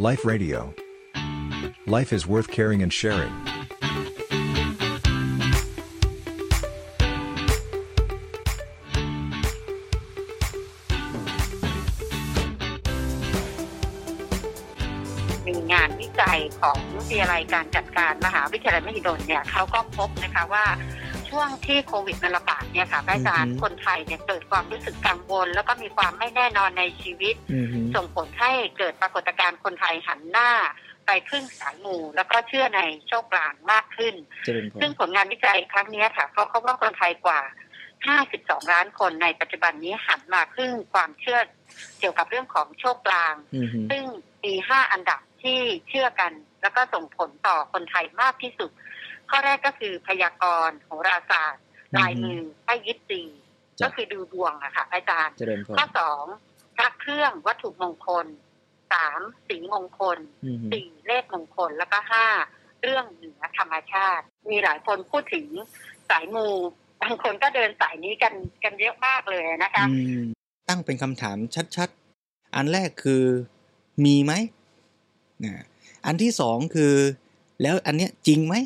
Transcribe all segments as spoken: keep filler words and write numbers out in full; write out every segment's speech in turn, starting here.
Life Radio. Life is worth caring and sharing.มีงานวิจัยของวิทยาลัยการจัดการมหาวิทยาลัยมหิดลเนี่ยเขาก็พบนะคะว่าช่วงที่โควิดมันระบาดเนี่ยค่ะอาจารย์คนไทยเนี่ยเกิดความรู้สึกกังวลแล้วก็มีความไม่แน่นอนในชีวิตส่งผลให้เกิดปรากฏการณ์คนไทยหันหน้าไปพึ่งสายมูแล้วก็เชื่อในโชคลางมากขึ้นซึ่งผลงานวิจัยครั้งนี้ค่ะเขาพบว่าคนไทยกว่าห้าสิบสองล้านคนในปัจจุบันนี้หันมาพึ่งความเชื่อเกี่ยวกับเรื่องของโชคลางซึ่งมีห้าอันดับที่เชื่อกันแล้วก็ส่งผลต่อคนไทยมากที่สุดข้อแรกก็คือพยากรณ์โหราศาสตร์ลายมือไพ่ยิปซีก็คือดูดวงอะค่ะอาจารย์ข้อสองพระเครื่องวัตถุมงคลสามสิ่งมงคลสี่เลขมงคลแล้วก็ห้าเรื่องเหนือธรรมชาติมีหลายคนพูดถึงสายมูบางคนก็เดินสายนี้กันกันเยอะมากเลยนะคะตั้งเป็นคำถามชัดๆอันแรกคือมีไหมนะอันที่สองคือแล้วอันเนี้ยจริงไหม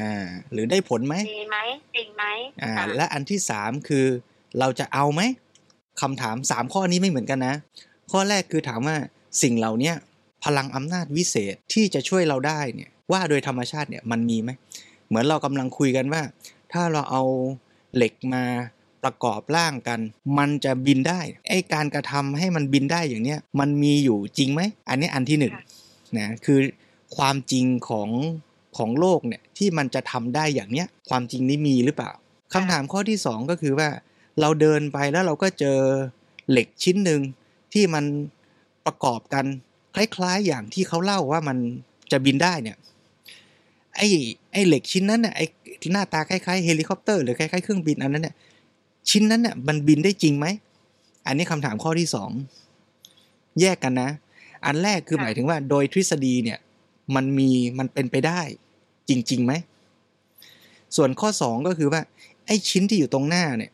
อ่าหรือได้ผลไหมมีไหมจริงไหมอ่าและอันที่สามคือเราจะเอาไหมคำถามสามข้อนี้ไม่เหมือนกันนะข้อแรกคือถามว่าสิ่งเหล่านี้พลังอำนาจวิเศษที่จะช่วยเราได้เนี่ยว่าโดยธรรมชาติเนี่ยมันมีไหมเหมือนเรากำลังคุยกันว่าถ้าเราเอาเหล็กมาประกอบร่างกันมันจะบินได้ไอ้การกระทำให้มันบินได้อย่างเนี้ยมันมีอยู่จริงไหมอันนี้อันที่หนึ่งนะคือความจริงของของโลกเนี่ยที่มันจะทำได้อย่างเนี้ยความจริงนี้มีหรือเปล่าคำถามข้อที่สองก็คือว่าเราเดินไปแล้วเราก็เจอเหล็กชิ้นนึงที่มันประกอบกันคล้ายๆอย่างที่เขาเล่าว่ามันจะบินได้เนี่ยไอ้ไอ้เหล็กชิ้นนั้นน่ะไอ้หน้าตาคล้ายๆเฮลิคอปเตอร์หรือคล้ายๆเครื่องบินอันนั้นเนี่ยชิ้นนั้นน่ะมันบินได้จริงไหมอันนี้คำถามข้อที่สองแยกกันนะอันแรกคือหมายถึงว่าโดยทฤษฎีเนี่ยมันมีมันเป็นไปได้จริงๆไหมส่วนข้อสองก็คือว่าไอ้ชิ้นที่อยู่ตรงหน้าเนี่ย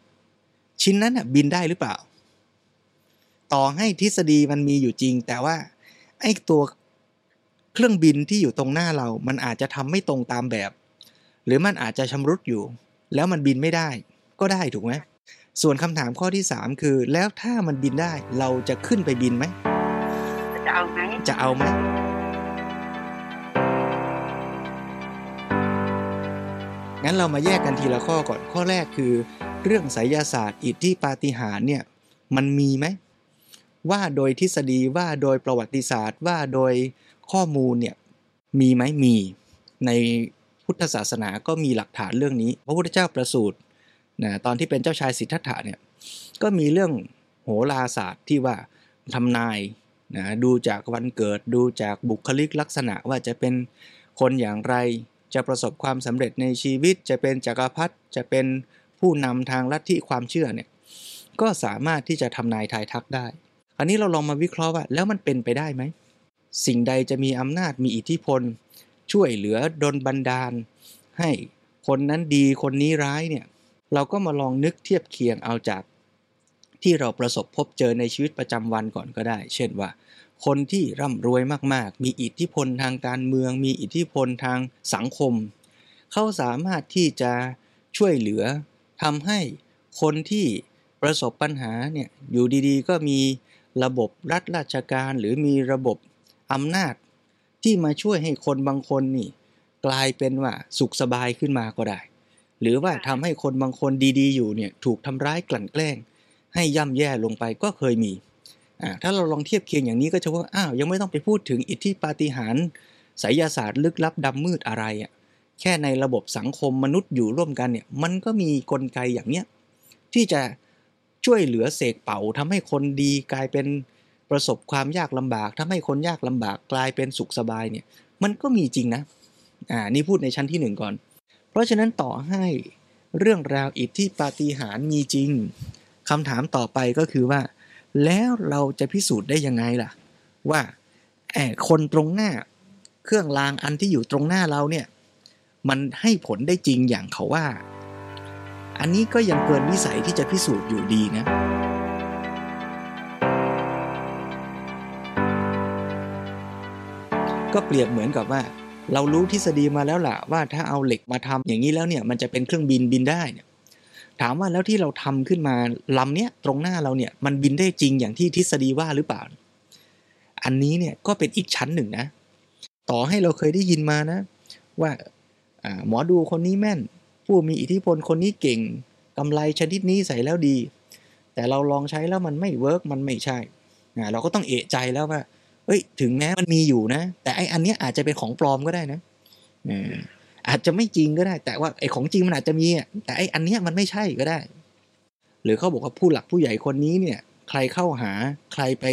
ชิ้นนั้นน่ะบินได้หรือเปล่าต่อให้ทฤษฎีมันมีอยู่จริงแต่ว่าไอ้ตัวเครื่องบินที่อยู่ตรงหน้าเรามันอาจจะทำไม่ตรงตามแบบหรือมันอาจจะชำรุดอยู่แล้วมันบินไม่ได้ก็ได้ถูกไหมส่วนคำถามข้อที่สามคือแล้วถ้ามันบินได้เราจะขึ้นไปบินไหมจะเอาไหมจะเอาไหมงั้นเรามาแยกกันทีละข้อก่อนข้อแรกคือเรื่องไสยศาสตร์อิทธิปาฏิหาริย์เนี่ยมันมีไหมว่าโดยทฤษฎีว่าโดยประวัติศาสตร์ว่าโดยข้อมูลเนี่ยมีไหมมีในพุทธศาสนาก็มีหลักฐานเรื่องนี้พระพุทธเจ้าประสูตินะตอนที่เป็นเจ้าชายสิทธัตถะเนี่ยก็มีเรื่องโหราศาสตร์ที่ว่าทำนายนะดูจากวันเกิดดูจากบุคลิกลักษณะว่าจะเป็นคนอย่างไรจะประสบความสำเร็จในชีวิตจะเป็นจักรพรรดิจะเป็นผู้นำทางลัทธิความเชื่อเนี่ยก็สามารถที่จะทำนายทายทักได้อันนี้เราลองมาวิเคราะห์ว่าแล้วมันเป็นไปได้ไหมสิ่งใดจะมีอำนาจมีอิทธิพลช่วยเหลือดลบันดาลให้คนนั้นดีคนนี้ร้ายเนี่ยเราก็มาลองนึกเทียบเคียงเอาจากที่เราประสบพบเจอในชีวิตประจำวันก่อนก็ได้เช่นว่าคนที่ร่ำรวยมากๆมีอิทธิพลทางการเมืองมีอิทธิพลทางสังคมเขาสามารถที่จะช่วยเหลือทำให้คนที่ประสบปัญหาเนี่ยอยู่ดีๆก็มีระบบรัฐราชการหรือมีระบบอำนาจที่มาช่วยให้คนบางคนนี่กลายเป็นว่าสุขสบายขึ้นมาก็ได้หรือว่าทำให้คนบางคนดีๆอยู่เนี่ยถูกทำร้ายกลั่นแกล้งให้ย่ำแย่ลงไปก็เคยมีอ่าถ้าเราลองเทียบเคียงอย่างนี้ก็จะว่าอ้าวยังไม่ต้องไปพูดถึงอิทธิปาฏิหาริย์ไสยศาสตร์ลึกลับดำมืดอะไรอ่ะแค่ในระบบสังคมมนุษย์อยู่ร่วมกันเนี่ยมันก็มีกลไกอย่างเนี้ยที่จะช่วยเหลือเสกเป่าทำให้คนดีกลายเป็นประสบความยากลำบากทำให้คนยากลำบากกลายเป็นสุขสบายเนี่ยมันก็มีจริงนะอ่านี่พูดในชั้นที่หนึ่งก่อนเพราะฉะนั้นต่อให้เรื่องราวอิทธิปาฏิหาริย์มีจริงคำถามต่อไปก็คือว่าแล้วเราจะพิสูจน์ได้ยังไงล่ะว่าไอ้คนตรงหน้าเครื่องรางอันที่อยู่ตรงหน้าเราเนี่ยมันให้ผลได้จริงอย่างเขาว่าอันนี้ก็ยังเกินวิสัยที่จะพิสูจน์อยู่ดีนะ ก็เปรียบเหมือนกับว่าเรารู้ทฤษฎีมาแล้วล่ะว่าถ้าเอาเหล็กมาทำอย่างนี้แล้วเนี่ยมันจะเป็นเครื่องบินบินได้เนี่ยถามว่าแล้วที่เราทำขึ้นมาลำเนี้ยตรงหน้าเราเนี่ยมันบินได้จริงอย่างที่ทฤษฎีว่าหรือเปล่าอันนี้เนี่ยก็เป็นอีกชั้นหนึ่งนะต่อให้เราเคยได้ยินมานะว่าหมอดูคนนี้แม่นผู้มีอิทธิพลคนนี้เก่งกำไรชนิดนี้ใส่แล้วดีแต่เราลองใช้แล้วมันไม่เวิร์กมันไม่ใช่เราก็ต้องเอะใจแล้วว่าเอ้ยถึงแม้มันมีอยู่นะแต่ไอ้อันเนี้ยอาจจะเป็นของปลอมก็ได้นะอาจจะไม่จริงก็ได้แต่ว่าไอ้ของจริงมันอาจจะมีแต่ไอ้อันเนี้ยมันไม่ใช่ก็ได้หรือเขาบอกว่าผู้หลักผู้ใหญ่คนนี้เนี่ยใครเข้าหาใครไป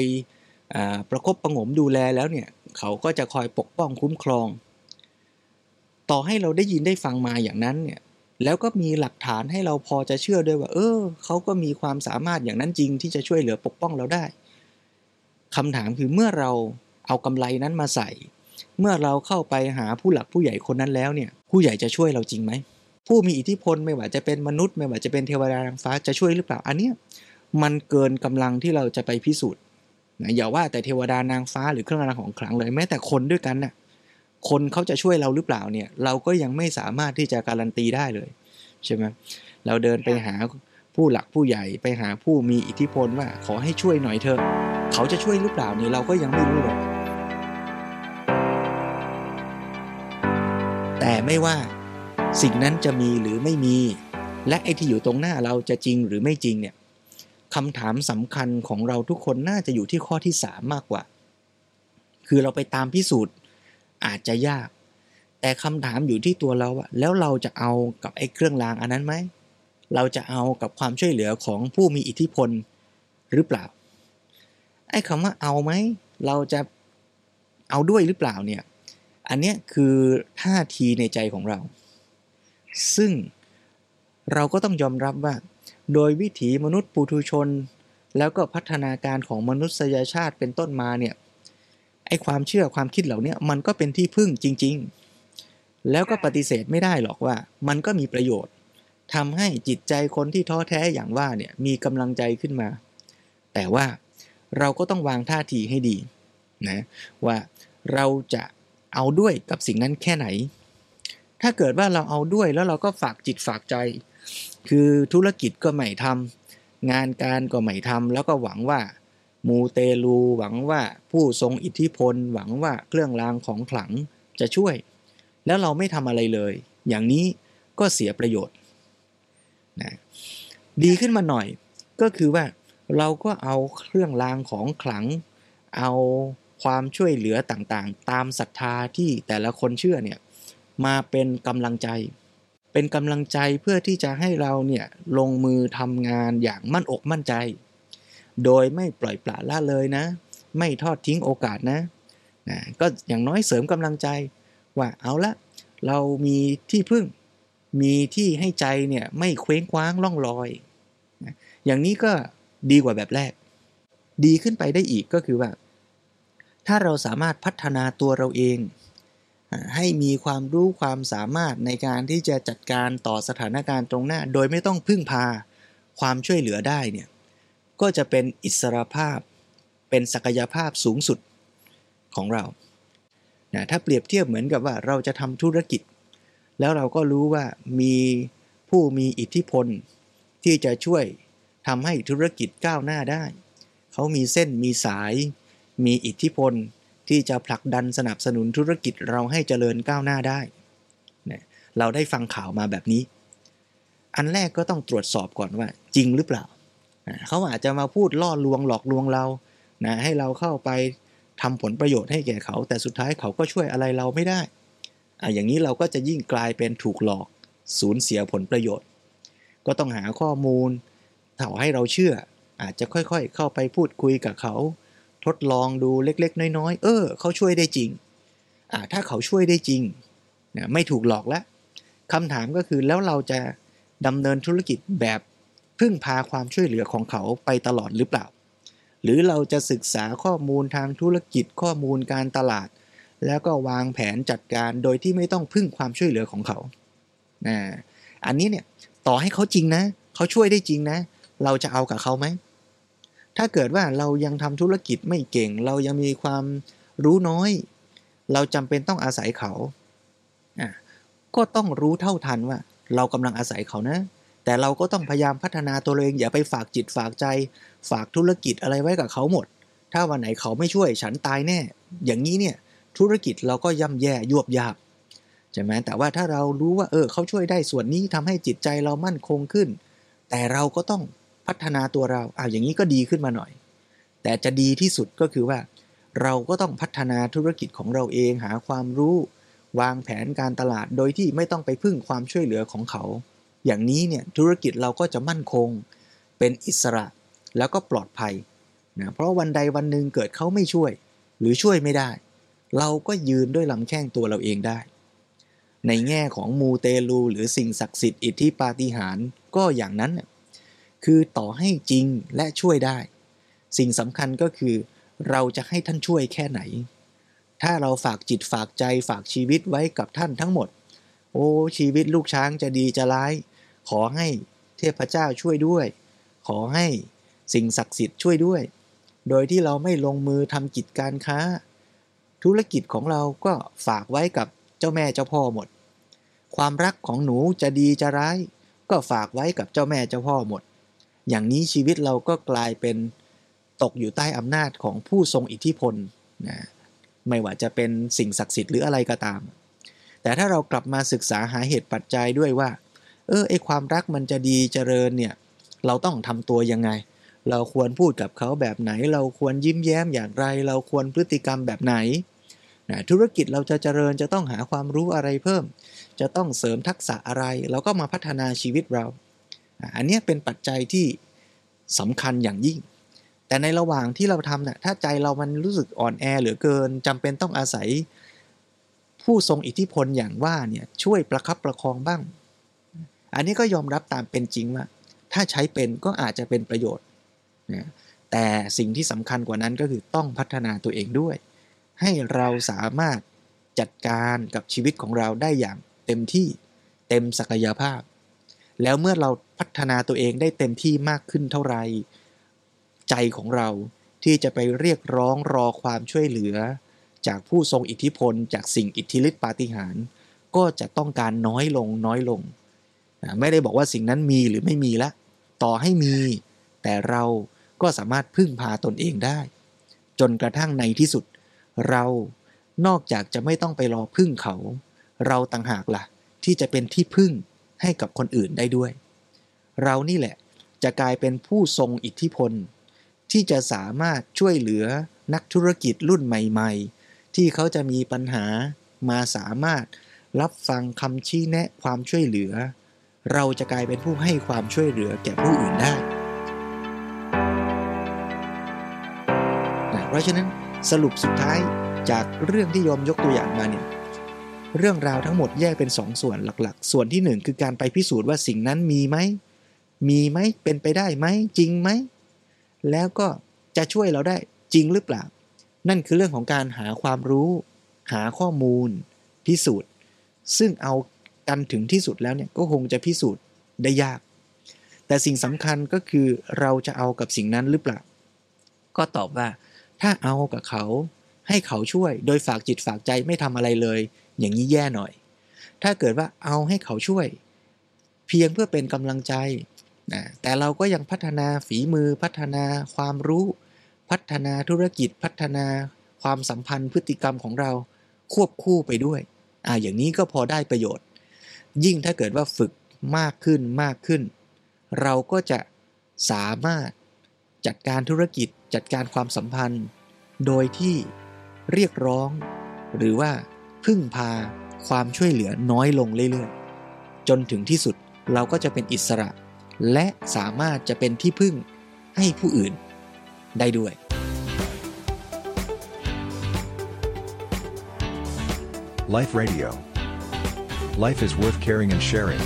ประคบประหงมดูแลแล้วเนี่ยเขาก็จะคอยปกป้องคุ้มครองต่อให้เราได้ยินได้ฟังมาอย่างนั้นเนี่ยแล้วก็มีหลักฐานให้เราพอจะเชื่อด้วยว่าเออเขาก็มีความสามารถอย่างนั้นจริงที่จะช่วยเหลือปกป้องเราได้คำถามคือเมื่อเราเอากำไรนั้นมาใส่เมื่อเราเข้าไปหาผู้หลักผู้ใหญ่คนนั้นแล้วเนี่ยผู้ใหญ่จะช่วยเราจริงไหมผู้มีอิทธิพลไม่ว่าจะเป็นมนุษย์ไม่ว่าจะเป็นเทวดานางฟ้าจะช่วยหรือเปล่าอันเนี้ยมันเกินกำลังที่เราจะไปพิสูจน์อย่าว่าแต่เทวดานางฟ้าหรือเครื่องรางของขลังเลยแม้แต่คนด้วยกันน่ะคนเขาจะช่วยเราหรือเปล่าเนี่ยเราก็ยังไม่สามารถที่จะการันตีได้เลยใช่ไหมเราเดินไปหาผู้หลักผู้ใหญ่ไปหาผู้มีอิทธิพลว่าขอให้ช่วยหน่อยเถอะเขาจะช่วยหรือเปล่านี่เราก็ยังไม่รู้เลยแต่ไม่ว่าสิ่งนั้นจะมีหรือไม่มีและไอ้ที่อยู่ตรงหน้าเราจะจริงหรือไม่จริงเนี่ยคำถามสำคัญของเราทุกคนน่าจะอยู่ที่ข้อที่สามมากกว่าคือเราไปตามพิสูจน์อาจจะยากแต่คำถามอยู่ที่ตัวเราอะแล้วเราจะเอากับไอ้เครื่องรางอันนั้นไหมเราจะเอากับความช่วยเหลือของผู้มีอิทธิพลหรือเปล่าไอ้คำว่าเอาไหมเราจะเอาด้วยหรือเปล่าเนี่ยอันเนี้ยคือท่าทีในใจของเราซึ่งเราก็ต้องยอมรับว่าโดยวิถีมนุษย์ปุถุชนแล้วก็พัฒนาการของมนุษยชาติเป็นต้นมาเนี่ยไอ้ความเชื่อความคิดเหล่านี้มันก็เป็นที่พึ่งจริงๆแล้วก็ปฏิเสธไม่ได้หรอกว่ามันก็มีประโยชน์ทำให้จิตใจคนที่ท้อแท้อย่างว่าเนี่ยมีกำลังใจขึ้นมาแต่ว่าเราก็ต้องวางท่าทีให้ดีนะว่าเราจะเอาด้วยกับสิ่งนั้นแค่ไหนถ้าเกิดว่าเราเอาด้วยแล้วเราก็ฝากจิตฝากใจคือธุรกิจก็ไม่ทำงานการก็ไม่ทำแล้วก็หวังว่ามูเตลูหวังว่าผู้ทรงอิทธิพลหวังว่าเครื่องรางของขลังจะช่วยแล้วเราไม่ทำอะไรเลยอย่างนี้ก็เสียประโยชน์นะดีขึ้นมาหน่อยก็คือว่าเราก็เอาเครื่องรางของขลังเอาความช่วยเหลือต่างๆตามศรัทธาที่แต่ละคนเชื่อเนี่ยมาเป็นกำลังใจเป็นกำลังใจเพื่อที่จะให้เราเนี่ยลงมือทำงานอย่างมั่นอกมั่นใจโดยไม่ปล่อยปละละเลยนะไม่ทอดทิ้งโอกาสนะนะก็อย่างน้อยเสริมกำลังใจว่าเอาละเรามีที่พึ่งมีที่ให้ใจเนี่ยไม่เคว้งคว้างล่องลอยนะอย่างนี้ก็ดีกว่าแบบแรกดีขึ้นไปได้อีกก็คือว่าถ้าเราสามารถพัฒนาตัวเราเองให้มีความรู้ความสามารถในการที่จะจัดการต่อสถานการณ์ตรงหน้าโดยไม่ต้องพึ่งพาความช่วยเหลือได้เนี่ยก็จะเป็นอิสรภาพเป็นศักยภาพสูงสุดของเรานะถ้าเปรียบเทียบเหมือนกับว่าเราจะทำธุรกิจแล้วเราก็รู้ว่ามีผู้มีอิทธิพลที่จะช่วยทำให้ธุรกิจก้าวหน้าได้เขามีเส้นมีสายมีอิทธิพลที่จะผลักดันสนับสนุนธุรกิจเราให้เจริญก้าวหน้าได้นะเราได้ฟังข่าวมาแบบนี้อันแรกก็ต้องตรวจสอบก่อนว่าจริงหรือเปล่านะเขาอาจจะมาพูดล่อลวงหลอกลวงเรานะให้เราเข้าไปทำผลประโยชน์ให้แก่เขาแต่สุดท้ายเขาก็ช่วยอะไรเราไม่ได้อ่ะอย่างนี้เราก็จะยิ่งกลายเป็นถูกหลอกสูญเสียผลประโยชน์ก็ต้องหาข้อมูลเขาให้เราเชื่ออาจจะค่อยๆเข้าไปพูดคุยกับเขาทดลองดูเล็กๆน้อยๆเออเขาช่วยได้จริงอ่าถ้าเขาช่วยได้จริงนะไม่ถูกหลอกแล้วคำถามก็คือแล้วเราจะดำเนินธุรกิจแบบพึ่งพาความช่วยเหลือของเขาไปตลอดหรือเปล่าหรือเราจะศึกษาข้อมูลทางธุรกิจข้อมูลการตลาดแล้วก็วางแผนจัดการโดยที่ไม่ต้องพึ่งความช่วยเหลือของเขานะอันนี้เนี่ยต่อให้เขาจริงนะเขาช่วยได้จริงนะเราจะเอากับเขาไหมถ้าเกิดว่าเรายังทำธุรกิจไม่เก่งเรายังมีความรู้น้อย เราจำเป็นต้องอาศัยเขาก็ต้องรู้เท่าทันว่าเรากำลังอาศัยเขานะแต่เราก็ต้องพยายามพัฒนาตัวเองอย่าไปฝากจิตฝากใจฝากธุรกิจอะไรไว้กับเขาหมดถ้าวันไหนเขาไม่ช่วยฉันตายแน่อย่างนี้เนี่ยธุรกิจเราก็ย่ำแย่ยวบยาบใช่ไหมแต่ว่าถ้าเรารู้ว่าเออเขาช่วยได้ส่วนนี้ทำให้จิตใจเรามั่นคงขึ้นแต่เราก็ต้องพัฒนาตัวเราอ้าวอย่างนี้ก็ดีขึ้นมาหน่อยแต่จะดีที่สุดก็คือว่าเราก็ต้องพัฒนาธุรกิจของเราเองหาความรู้วางแผนการตลาดโดยที่ไม่ต้องไปพึ่งความช่วยเหลือของเขาอย่างนี้เนี่ยธุรกิจเราก็จะมั่นคงเป็นอิสระแล้วก็ปลอดภัยนะเพราะวันใดวันหนึ่งเกิดเขาไม่ช่วยหรือช่วยไม่ได้เราก็ยืนด้วยลำแข้งตัวเราเองได้ในแง่ของมูเตลูหรือสิ่งศักดิ์สิทธิ์อิทธิปาฏิหาริย์ก็อย่างนั้นคือต่อให้จริงและช่วยได้สิ่งสำคัญก็คือเราจะให้ท่านช่วยแค่ไหนถ้าเราฝากจิตฝากใจฝากชีวิตไว้กับท่านทั้งหมดโอ้ชีวิตลูกช้างจะดีจะร้ายขอให้เทพเจ้าช่วยด้วยขอให้สิ่งศักดิ์สิทธิ์ช่วยด้วยโดยที่เราไม่ลงมือทำกิจการค้าธุรกิจของเราก็ฝากไว้กับเจ้าแม่เจ้าพ่อหมดความรักของหนูจะดีจะร้ายก็ฝากไว้กับเจ้าแม่เจ้าพ่อหมดอย่างนี้ชีวิตเราก็กลายเป็นตกอยู่ใต้อำนาจของผู้ทรงอิทธิพลนะไม่ว่าจะเป็นสิ่งศักดิ์สิทธิ์หรืออะไรก็ตามแต่ถ้าเรากลับมาศึกษาหาเหตุปัจจัยด้วยว่าเออไอความรักมันจะดีเจริญเนี่ยเราต้องทำตัวยังไงเราควรพูดกับเขาแบบไหนเราควรยิ้มแย้มอย่างไรเราควรพฤติกรรมแบบไหนนะธุรกิจเราจะเจริญจะต้องหาความรู้อะไรเพิ่มจะต้องเสริมทักษะอะไรเราก็มาพัฒนาชีวิตเราอันนี้เป็นปัจจัยที่สำคัญอย่างยิ่งแต่ในระหว่างที่เราทำนะถ้าใจเรามันรู้สึกอ่อนแอเหลือเกินจำเป็นต้องอาศัยผู้ทรงอิทธิพลอย่างว่าเนี่ยช่วยประคับประคองบ้างอันนี้ก็ยอมรับตามเป็นจริงว่าถ้าใช้เป็นก็อาจจะเป็นประโยชน์นะแต่สิ่งที่สำคัญกว่านั้นก็คือต้องพัฒนาตัวเองด้วยให้เราสามารถจัดการกับชีวิตของเราได้อย่างเต็มที่เต็มศักยภาพแล้วเมื่อเราพัฒนาตัวเองได้เต็มที่มากขึ้นเท่าไหร่ใจของเราที่จะไปเรียกร้องรอความช่วยเหลือจากผู้ทรงอิทธิพลจากสิ่งอิทธิฤทธิปาฏิหาริย์ก็จะต้องการน้อยลงน้อยลงไม่ได้บอกว่าสิ่งนั้นมีหรือไม่มีละต่อให้มีแต่เราก็สามารถพึ่งพาตนเองได้จนกระทั่งในที่สุดเรานอกจากจะไม่ต้องไปรอพึ่งเขาเราต่างหากล่ะที่จะเป็นที่พึ่งให้กับคนอื่นได้ด้วยเรานี่แหละจะกลายเป็นผู้ทรงอิทธิพลที่จะสามารถช่วยเหลือนักธุรกิจรุ่นใหม่ๆที่เขาจะมีปัญหามาสามารถรับฟังคำชี้แนะความช่วยเหลือเราจะกลายเป็นผู้ให้ความช่วยเหลือแก่ผู้อื่นได้เพราะฉะนั้นสรุปสุดท้ายจากเรื่องที่โยมยกตัวอย่างมาเนี่ยเรื่องราวทั้งหมดแยกเป็นสองส่วนหลักๆส่วนที่หนึ่งคือการไปพิสูจน์ว่าสิ่งนั้นมีไหมมีไหมเป็นไปได้ไหมจริงไหมแล้วก็จะช่วยเราได้จริงหรือเปล่านั่นคือเรื่องของการหาความรู้หาข้อมูลพิสูจน์ซึ่งเอากันถึงที่สุดแล้วเนี่ยก็คงจะพิสูจน์ได้ยากแต่สิ่งสำคัญก็คือเราจะเอากับสิ่งนั้นหรือเปล่าก็ตอบว่าถ้าเอากับเขาให้เขาช่วยโดยฝากจิตฝากใจไม่ทำอะไรเลยอย่างนี้แย่หน่อยถ้าเกิดว่าเอาให้เขาช่วยเพียงเพื่อเป็นกำลังใจแต่เราก็ยังพัฒนาฝีมือพัฒนาความรู้พัฒนาธุรกิจพัฒนาความสัมพันธ์พฤติกรรมของเราควบคู่ไปด้วยอ่าอย่างนี้ก็พอได้ประโยชน์ยิ่งถ้าเกิดว่าฝึกมากขึ้นมากขึ้นเราก็จะสามารถจัดการธุรกิจจัดการความสัมพันธ์โดยที่เรียกร้องหรือว่าพึ่งพาความช่วยเหลือน้อยลงเรื่อยๆจนถึงที่สุดเราก็จะเป็นอิสระและสามารถจะเป็นที่พึ่งให้ผู้อื่นได้ด้วยLife Radio Life is worth caring and sharing